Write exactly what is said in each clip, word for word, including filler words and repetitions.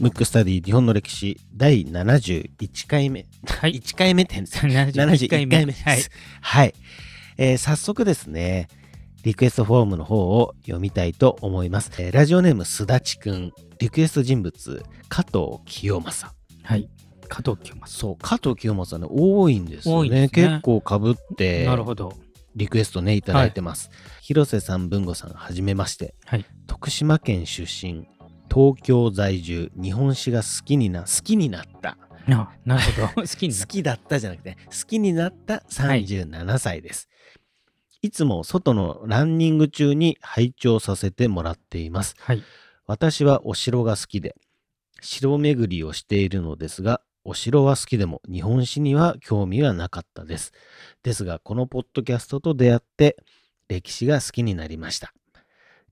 ムックスタディ日本の歴史第ななじゅういちかいめ、はい、いっかいめってななじゅういっかいめです、はいはいえー、早速ですねリクエストフォームの方を読みたいと思います、えー、ラジオネームすだちくん、リクエスト人物加藤清正、はい加藤清正そう加藤清正ね多いんですよ ね, ですね結構かぶってなるほどリクエストねいただいてます、はい、広瀬さん文吾さんはじめまして、はい、徳島県出身東京在住日本史が好きにな好きになったあなるほど好きに好きだったじゃなくて好きになったさんじゅうななさいです、はい、いつも外のランニング中に拝聴させてもらっています、はい、私はお城が好きで城巡りをしているのですがお城は好きでも日本史には興味がなかったですですがこのポッドキャストと出会って歴史が好きになりました。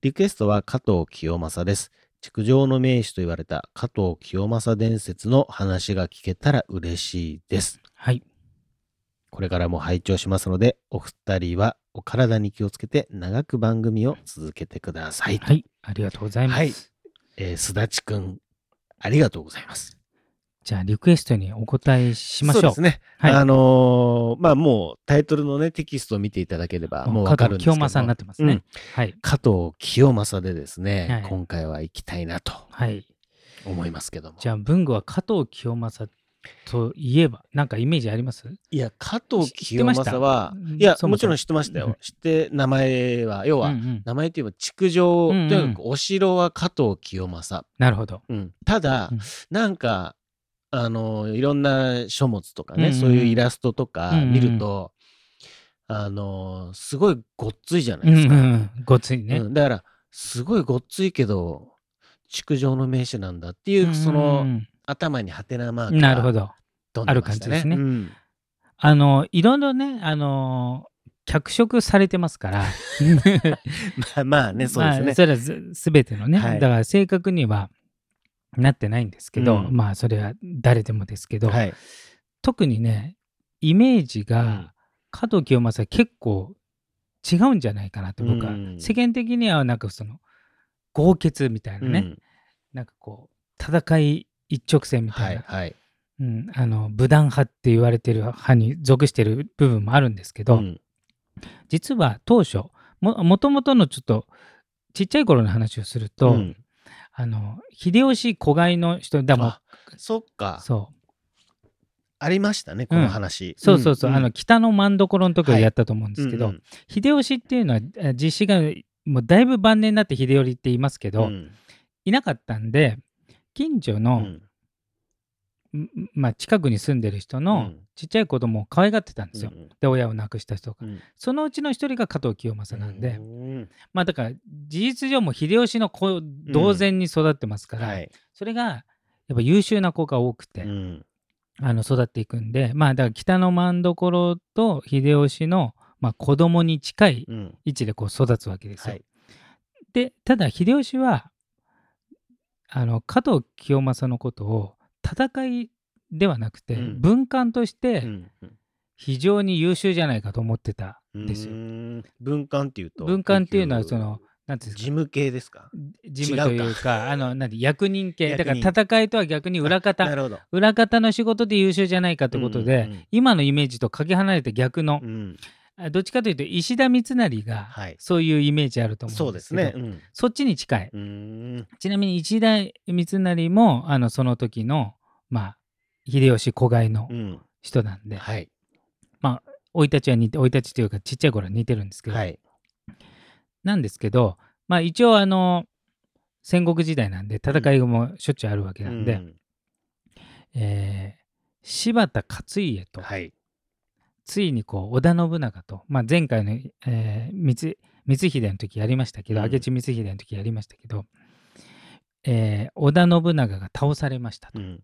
リクエストは加藤清正です。築城の名手と言われた加藤清正伝説の話が聞けたら嬉しいです。はい。これからも拝聴しますので、お二人はお体に気をつけて長く番組を続けてください。はい。ありがとうございます。はい。えー、すだちくん、ありがとうございます。じゃあリクエストにお答えしましょう。そうですね。はい、あのー、まあもうタイトルのねテキストを見ていただければもうわかるんですけど。加藤清正になってますね。うんはい、加藤清正でですね、はい、今回は行きたいなと思いますけども。はい、じゃあ文具は加藤清正といえばなんかイメージあります？いや加藤清正はいやもちろん知ってましたよ、うん、知って名前は要は、うんうん、名前といえば築城、うんうん、とにかくお城は加藤清正なるほど、うん、ただ、うん、なんかあのいろんな書物とかね、うんうん、そういうイラストとか見ると、うんうん、あのすごいごっついじゃないですか、うんうん、ごっついね、うん、だからすごいごっついけど築城の名手なんだっていう、うんうん、その頭にハテナマークが飛んでましたね。なるほどある感じですね、うん、あのいろいろねあの脚色されてますからまあまあねそうですね、まあ、それはすべてのね、はい、だから正確にはなってないんですけど、うん、まあそれは誰でもですけど、はい、特にねイメージが加藤清正は結構違うんじゃないかなと僕は、うん、世間的にはなんかその豪傑みたいなね、うん、なんかこう戦い一直線みたいな、はいはいうん、あの武断派って言われてる派に属してる部分もあるんですけど、うん、実は当初 も, もともとのちょっとちっちゃい頃の話をすると、うんあの秀吉子飼いの人だもんあそっかそうありましたねこの話、うん、そうそうそう、うん、あの北の真所の時をやったと思うんですけど、はいうんうん、秀吉っていうのは実施がもうだいぶ晩年になって秀頼って言いますけど、うん、いなかったんで近所の、うんまあ、近くに住んでる人のちっちゃい子供を可愛がってたんですよ、うん、で親を亡くした人が、うん、そのうちの一人が加藤清正なんで、うんまあ、だから事実上も秀吉の子同然に育ってますから、うんはい、それがやっぱ優秀な子が多くて、うん、あの育っていくんでまあだから北の真所と秀吉のまあ子供に近い位置でこう育つわけですよ、うんはい、でただ秀吉はあの加藤清正のことを戦いではなくて文官として、うんうん非常に優秀じゃないかと思ってたんですよ。文官っていうと文官っていうのはそのなんていうんですか事務系ですか事務という か, かあのなんて役人系役人だから戦いとは逆に裏方裏方の仕事で優秀じゃないかということで、うんうんうん、今のイメージとかけ離れて逆の、うん、どっちかというと石田三成がそういうイメージあると思うんですけど、はい そ, うですねうん、そっちに近い。うんちなみに石田三成もあのその時の、まあ、秀吉子飼いの人なんで、うん、はいまあ、生い立ちは似て生い立ちというかちっちゃい頃は似てるんですけど、はい、なんですけど、まあ、一応あの戦国時代なんで戦いもしょっちゅうあるわけなんで、うんえー、柴田勝家と、はい、ついにこう織田信長と、まあ、前回の、えー、光, 光秀の時やりましたけど、うん、明智光秀の時やりましたけど、えー、織田信長が倒されましたと、うん、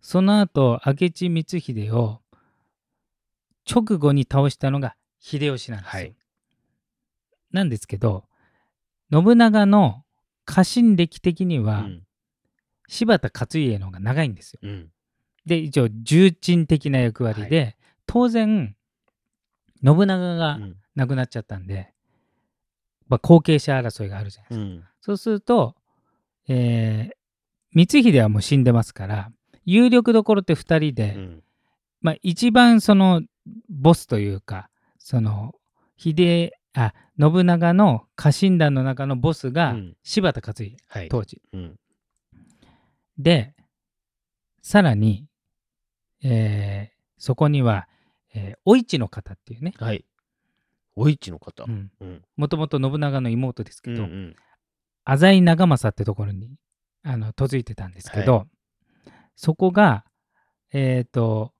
その後明智光秀を直後に倒したのが秀吉なんですよ、はい、なんですけど信長の家臣歴的には、うん、柴田勝家の方が長いんですよ、うん、で一応重鎮的な役割で、はい、当然信長が亡くなっちゃったんで、うん、まあ、後継者争いがあるじゃないですか、うん、そうすると、えー、光秀はもう死んでますから有力どころってふたりで、うんまあ、一番そのボスというかその秀あ信長の家臣団の中のボスが柴田勝家、うん、当時、はいうん、でさらに、えー、そこには、えー、お市の方っていうね、はい、お市の方、うんうん、もともと信長の妹ですけど、うんうん、浅井長政ってところにあの嫁いてたんですけど、はい、そこがえっ、ー、と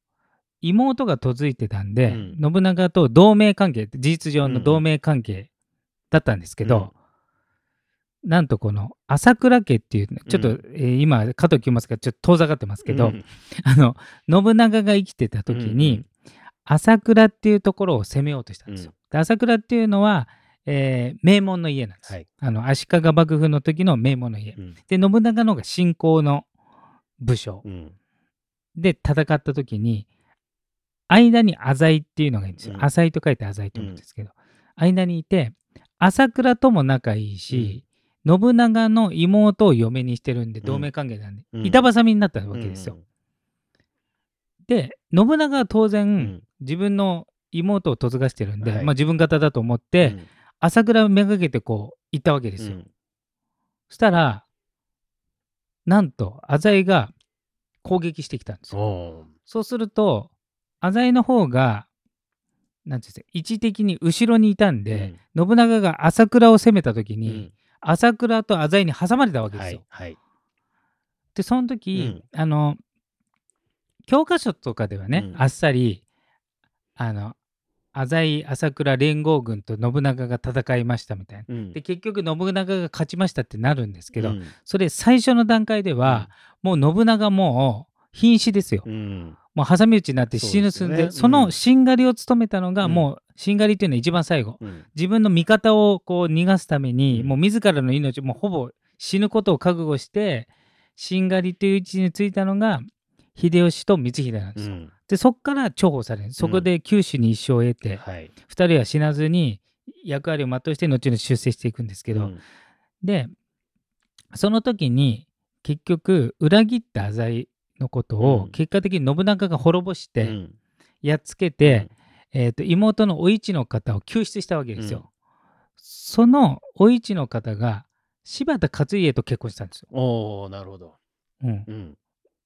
妹が嫁いてたんで、うん、信長と同盟関係事実上の同盟関係だったんですけど、うん、なんとこの朝倉家っていうちょっと、うんえー、今加藤清正がちょっと遠ざかってますけど、うん、あの信長が生きてた時に、うん、朝倉っていうところを攻めようとしたんですよ、うん、で朝倉っていうのは、えー、名門の家なんです、はい、あの足利幕府の時の名門の家、うん、で信長の方が信仰の武将、うん、で戦った時に間に浅井っていうのがいいんですよ。浅井と書いて浅井と思うんですけど、うん、間にいて朝倉とも仲いいし、うん、信長の妹を嫁にしてるんで同盟関係なんで、うん、板挟みになったわけですよ、うん、で信長は当然、うん、自分の妹を嫁がしてるんで、はいまあ、自分方だと思って、うん、朝倉をめがけてこう行ったわけですよ、うん、そしたらなんと浅井が攻撃してきたんですよ。そうすると浅井の方がなんていうんですか位置的に後ろにいたんで、うん、信長が朝倉を攻めた時に、うん、朝倉と浅井に挟まれたわけですよ、はいはい、でその時、うん、あの教科書とかではね、うん、あっさりあの浅井朝倉連合軍と信長が戦いましたみたいな、うん、で結局信長が勝ちましたってなるんですけど、うん、それ最初の段階では、うん、もう信長も瀕死ですよ、うんもう挟み撃ちになって死ぬ寸前 そ,、ねうん、そのしんがりを務めたのが、うん、もうしんがりというのは一番最後、うん、自分の味方をこう逃がすために、うん、もう自らの命もうほぼ死ぬことを覚悟してしんがりという位置についたのが秀吉と光秀なんですよ、うん、でそこから重宝されるそこで九州に一生を得て、うんはい、ふたりは死なずに役割を全うして後に出世していくんですけど、うん、でその時に結局裏切った浅井のことを結果的に信長が滅ぼしてやっつけて、うんえー、と妹のお市の方を救出したわけですよ、うん、そのお市の方が柴田勝家と結婚したんですよ。おーなるほど、うんうん、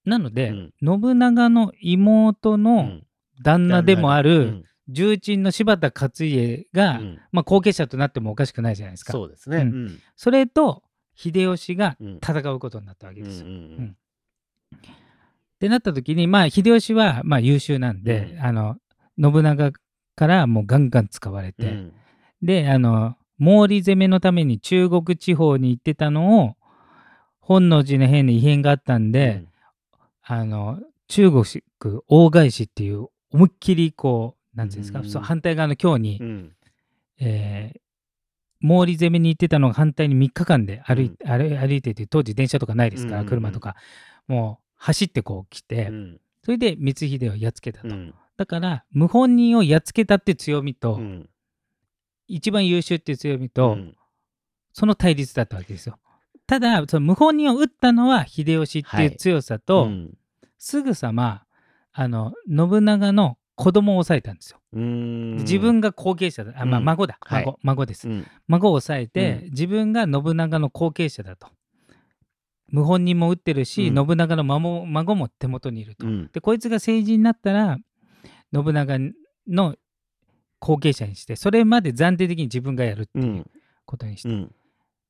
なので、うん、信長の妹の旦那でもある重鎮の柴田勝家が、うんまあ、後継者となってもおかしくないじゃないですか。そうですね、うんうん、それと秀吉が戦うことになったわけですよ、うんうんうんうんってなった時に、まあ、秀吉はまあ優秀なんで、うん、あの信長からもうガンガン使われて、うん、であの毛利攻めのために中国地方に行ってたのを本能寺の変で異変があったんで、うん、あの中国大返しっていう思いっきりこうなんていうんですか、うん、そう反対側の京に、うんえー、毛利攻めに行ってたのが反対にみっかかんで歩い、うん、歩いてて当時電車とかないですから、うん、車とかもう走ってこう来て、うん、それで光秀をやっつけたと、うん、だから謀反人をやっつけたって強みと、うん、一番優秀っていう強みと、うん、その対立だったわけですよ。ただその謀反人を撃ったのは秀吉っていう強さと、はいうん、すぐさまあの信長の子供を抑えたんですよ。うーん自分が後継者だあ、まあ、孫だ、うん、孫、はい、孫です、うん、孫を抑えて、うん、自分が信長の後継者だと謀反人も撃ってるし、うん、信長の孫も手元にいると、うん、でこいつが成人になったら信長の後継者にしてそれまで暫定的に自分がやるっていうことにして、うん、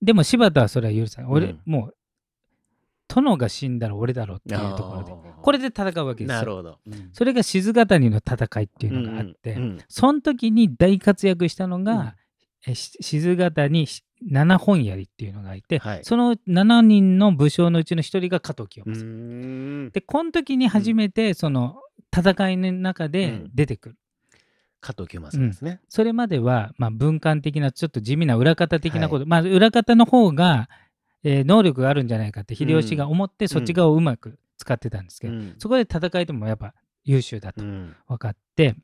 でも柴田はそれは許さない、うん、俺もう殿が死んだら俺だろうっていうところでこれで戦うわけですよ。なるほど、うん、それが静ヶ谷の戦いっていうのがあって、うんうんうん、その時に大活躍したのが、うん、え静ヶ谷七本槍っていうのがいて、はい、そのしちにんの武将のうちのひとりが加藤清正でこの時に初めてその戦いの中で出てくる、うん、加藤清正ですね、うん、それまではまあ文官的なちょっと地味な裏方的なこと、はいまあ、裏方の方がえ能力があるんじゃないかって秀吉が思ってそっち側をうまく使ってたんですけど、うん、そこで戦いでもやっぱ優秀だと分かって、うん、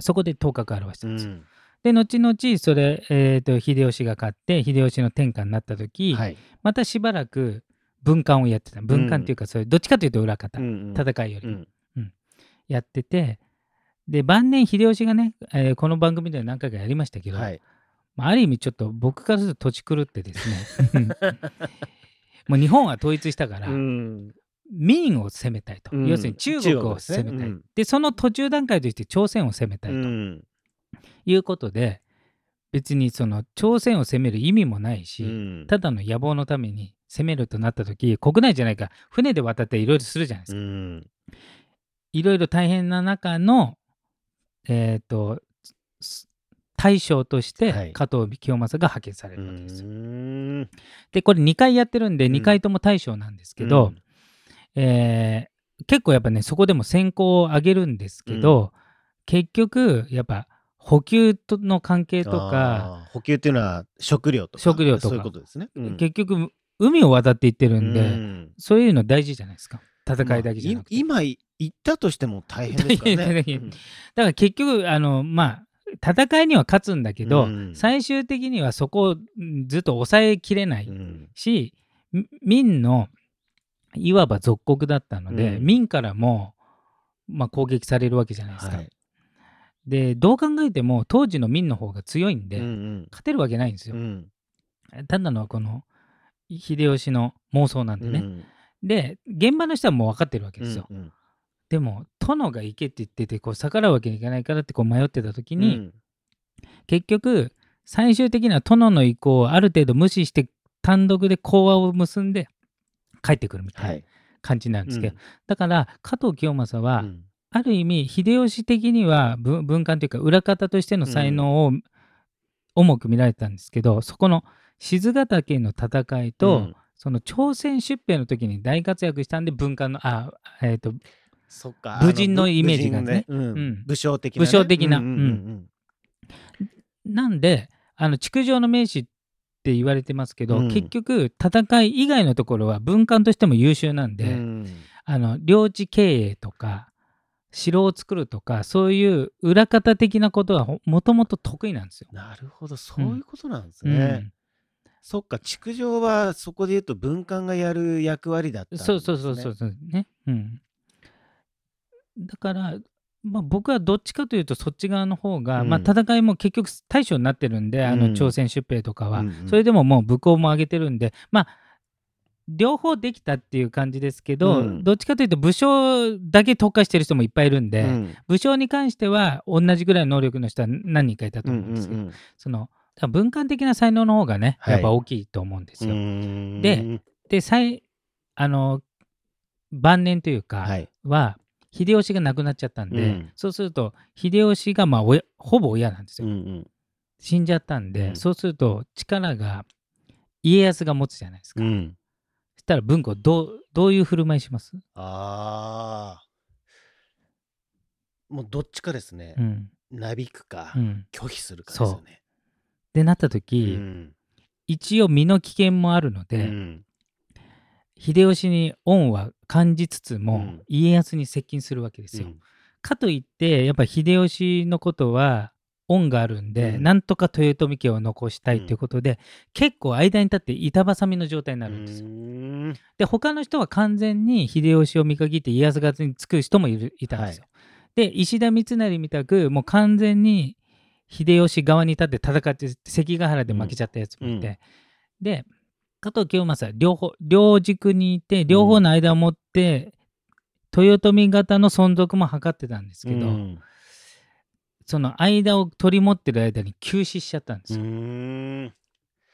そこで頭角を現したんですよ、うんで、後々それ、えー、と秀吉が買って秀吉の天下になった時、はい、またしばらく文官をやってた。文官っていうか、うん、それどっちかというと裏方、うんうん、戦いより、うんうん、やってて、で晩年秀吉がね、えー、この番組では何回かやりましたけど、はい、ある意味ちょっと僕からすると土地狂ってですねもう日本は統一したから、うん、明を攻めたいと、うん、要するに中国を攻めたい、ねうん、でその途中段階として朝鮮を攻めたいと、うん、いうことで、別にその朝鮮を攻める意味もないし、うん、ただの野望のために攻めるとなった時、国内じゃないか船で渡っていろいろするじゃないですか、うん、いろいろ大変な中のえー、と大将として加藤清正が派遣されるわけですよ、はい、でこれにかいやってるんでにかいとも大将なんですけど、うんえー、結構やっぱねそこでも戦功を上げるんですけど、うん、結局やっぱ補給との関係とか、補給っていうのは食料とか食料とかそういうことですね、うん、結局海を渡っていってるんで、うん、そういうの大事じゃないですか、戦いだけじゃなくて、まあ、今行ったとしても大変ですからねだから結局あの、まあ、戦いには勝つんだけど、うん、最終的にはそこをずっと抑えきれないし、うん、明のいわば属国だったので、うん、明からも、まあ、攻撃されるわけじゃないですか、はい、でどう考えても当時の明の方が強いんで、うんうん、勝てるわけないんですよ、うん、ただのこの秀吉の妄想なんでね、うんで現場の人はもう分かってるわけですよ、うんうん、でも殿が行けって言っててこう逆らうわけにいかないからってこう迷ってた時に、うん、結局最終的には殿の意向をある程度無視して単独で講和を結んで帰ってくるみたいな感じなんですけど、はいうん、だから加藤清正は、うん、ある意味秀吉的には文官というか裏方としての才能を重く見られたんですけど、うん、そこの賤ヶ岳の戦いと、うんその朝鮮出兵の時に大活躍したんで文官のあ、えー、とそっか武人のイメージが ね, ね、うんうん、武将的な、ね、武将的な、うんうんうん、なんであの築城の名士って言われてますけど、うん、結局戦い以外のところは文官としても優秀なんで、うん、あの領地経営とか城を作るとかそういう裏方的なことはもともと得意なんですよ。なるほど、そういうことなんですね、うんうんそっか、築城はそこで言うと文官がやる役割だったんですね。そうそうそうそうそうね、うん、だから、まあ、僕はどっちかというとそっち側の方が、うんまあ、戦いも結局大将になってるんであの朝鮮出兵とかは、うん、それでももう武功も上げてるんで、うんうん、まあ両方できたっていう感じですけど、うん、どっちかというと武将だけ特化してる人もいっぱいいるんで、うん、武将に関しては同じぐらいの能力の人は何人かいたと思うんですけど、うんうんうん、その文官的な才能の方がね、はい、やっぱ大きいと思うんですよ。で、で最あの晩年というかは、はい、秀吉が亡くなっちゃったんで、うん、そうすると秀吉がまあ親ほぼ親なんですよ、うんうん、死んじゃったんで、うん、そうすると力が家康が持つじゃないですか、うん、そしたら文庫どう、どういう振る舞いします？あーもうどっちかですね、うん、なびくか、うん、拒否するかですよねってなった時、うん、一応身の危険もあるので、うん、秀吉に恩は感じつつも、うん、家康に接近するわけですよ、うん、かといってやっぱ秀吉のことは恩があるんで、うん、なんとか豊臣家を残したいということで、うん、結構間に立って板挟みの状態になるんですよ、うん、で他の人は完全に秀吉を見限って家康がつく人も い, るいたんですよ、はい、で石田三成みたくもう完全に秀吉側に立って戦って関ヶ原で負けちゃったやつもいて、うんうん、で加藤清正は両方両軸にいて両方の間を持って、うん、豊臣方の存続も図ってたんですけど、うん、その間を取り持ってる間に急死しちゃったんですよ。うーん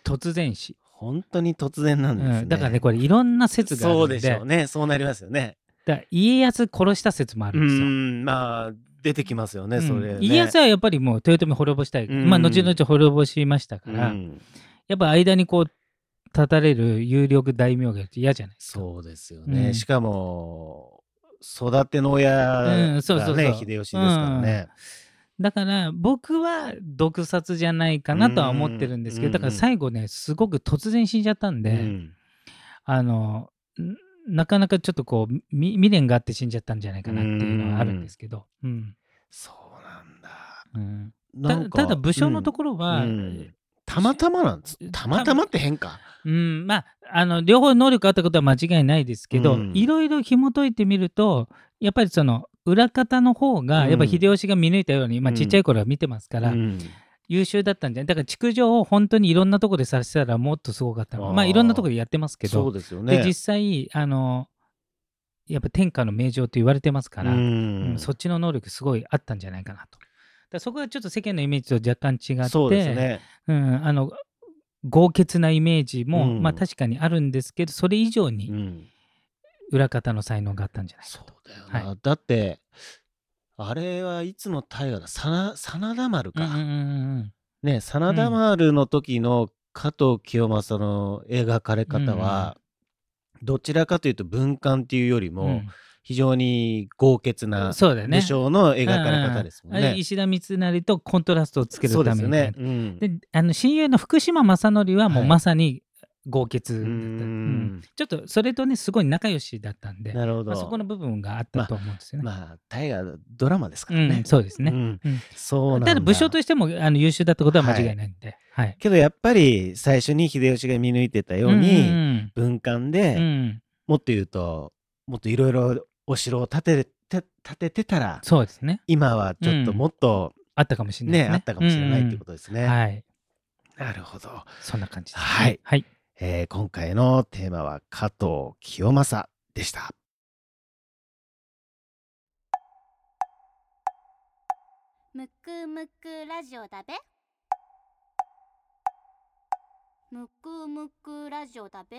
突然死、本当に突然なんですね、うん、だからねこれいろんな説があるんで、そうでしょうね、そうなりますよね。だから家康殺した説もあるんですよ。うーんまあ出てきますよね、うん、それね。家康はやっぱりもう豊臣滅ぼしたい、うんまあ、後々滅ぼしましたから、うん、やっぱ間にこう立たれる有力大名が嫌じゃないですか。そうですよね、うん、しかも育ての親がね、うん、そうそうそう秀吉ですからね、うん、だから僕は毒殺じゃないかなとは思ってるんですけど、うん、だから最後ねすごく突然死んじゃったんで、うん、あのなかなかちょっとこう未練があって死んじゃったんじゃないかなっていうのはあるんですけど、うん、そうなんだ、うん、なんか た, ただ武将のところは、うんうん、たまたまなんです。たまたまって変か、うん、まあ、あの両方能力あったことは間違いないですけど、いろいろ紐解いてみるとやっぱりその裏方の方がやっぱ秀吉が見抜いたように、うん、まあ、ちっちゃい頃は見てますから、うんうん、優秀だったんじゃない。だから築城を本当にいろんなとこでさせたらもっとすごかったの。あ、まあいろんなとこでやってますけど、そうですよね。で実際あのやっぱ天下の名城と言われてますから、うん、そっちの能力すごいあったんじゃないかなと。だからそこがちょっと世間のイメージと若干違って、そうですね、うん、あの豪傑なイメージも、うん、まあ確かにあるんですけど、それ以上に、うん、裏方の才能があったんじゃないかと。そうだよな、はい、だってあれはいつの大河だ、真田丸か、うんうんうんね、真田丸の時の加藤清正の描かれ方は、うん、どちらかというと文官っていうよりも、うん、非常に豪傑な武将の描かれ方ですもんね。うんうん、あれ石田三成とコントラストをつけるために、ね、うん、であの親友の福島正則はもうまさに、はい、豪傑だった、うん、ちょっとそれとねすごい仲良しだったんで、なるほど、まあ、そこの部分があったと思うんですよね。まあ大河、まあ、ドラマですからね、うん、そうですね、うんうん、そうなんだ。ただ武将としてもあの優秀だったことは間違いないんで、はいはい、けどやっぱり最初に秀吉が見抜いてたように、うんうん、文官で、うん、もっと言うともっといろいろお城を建てて建ててたら、そうですね、今はちょっともっと、うん、あったかもしれないですね、ね、あったかもしれないってことですね、うんうん、はい、なるほど、そんな感じです、ね、はい、はい、えー、今回のテーマは加藤清正でした。むくむくラジオだべ。むくむくラジオだべ。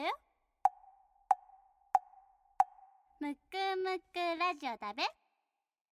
むくむくラジオだべ。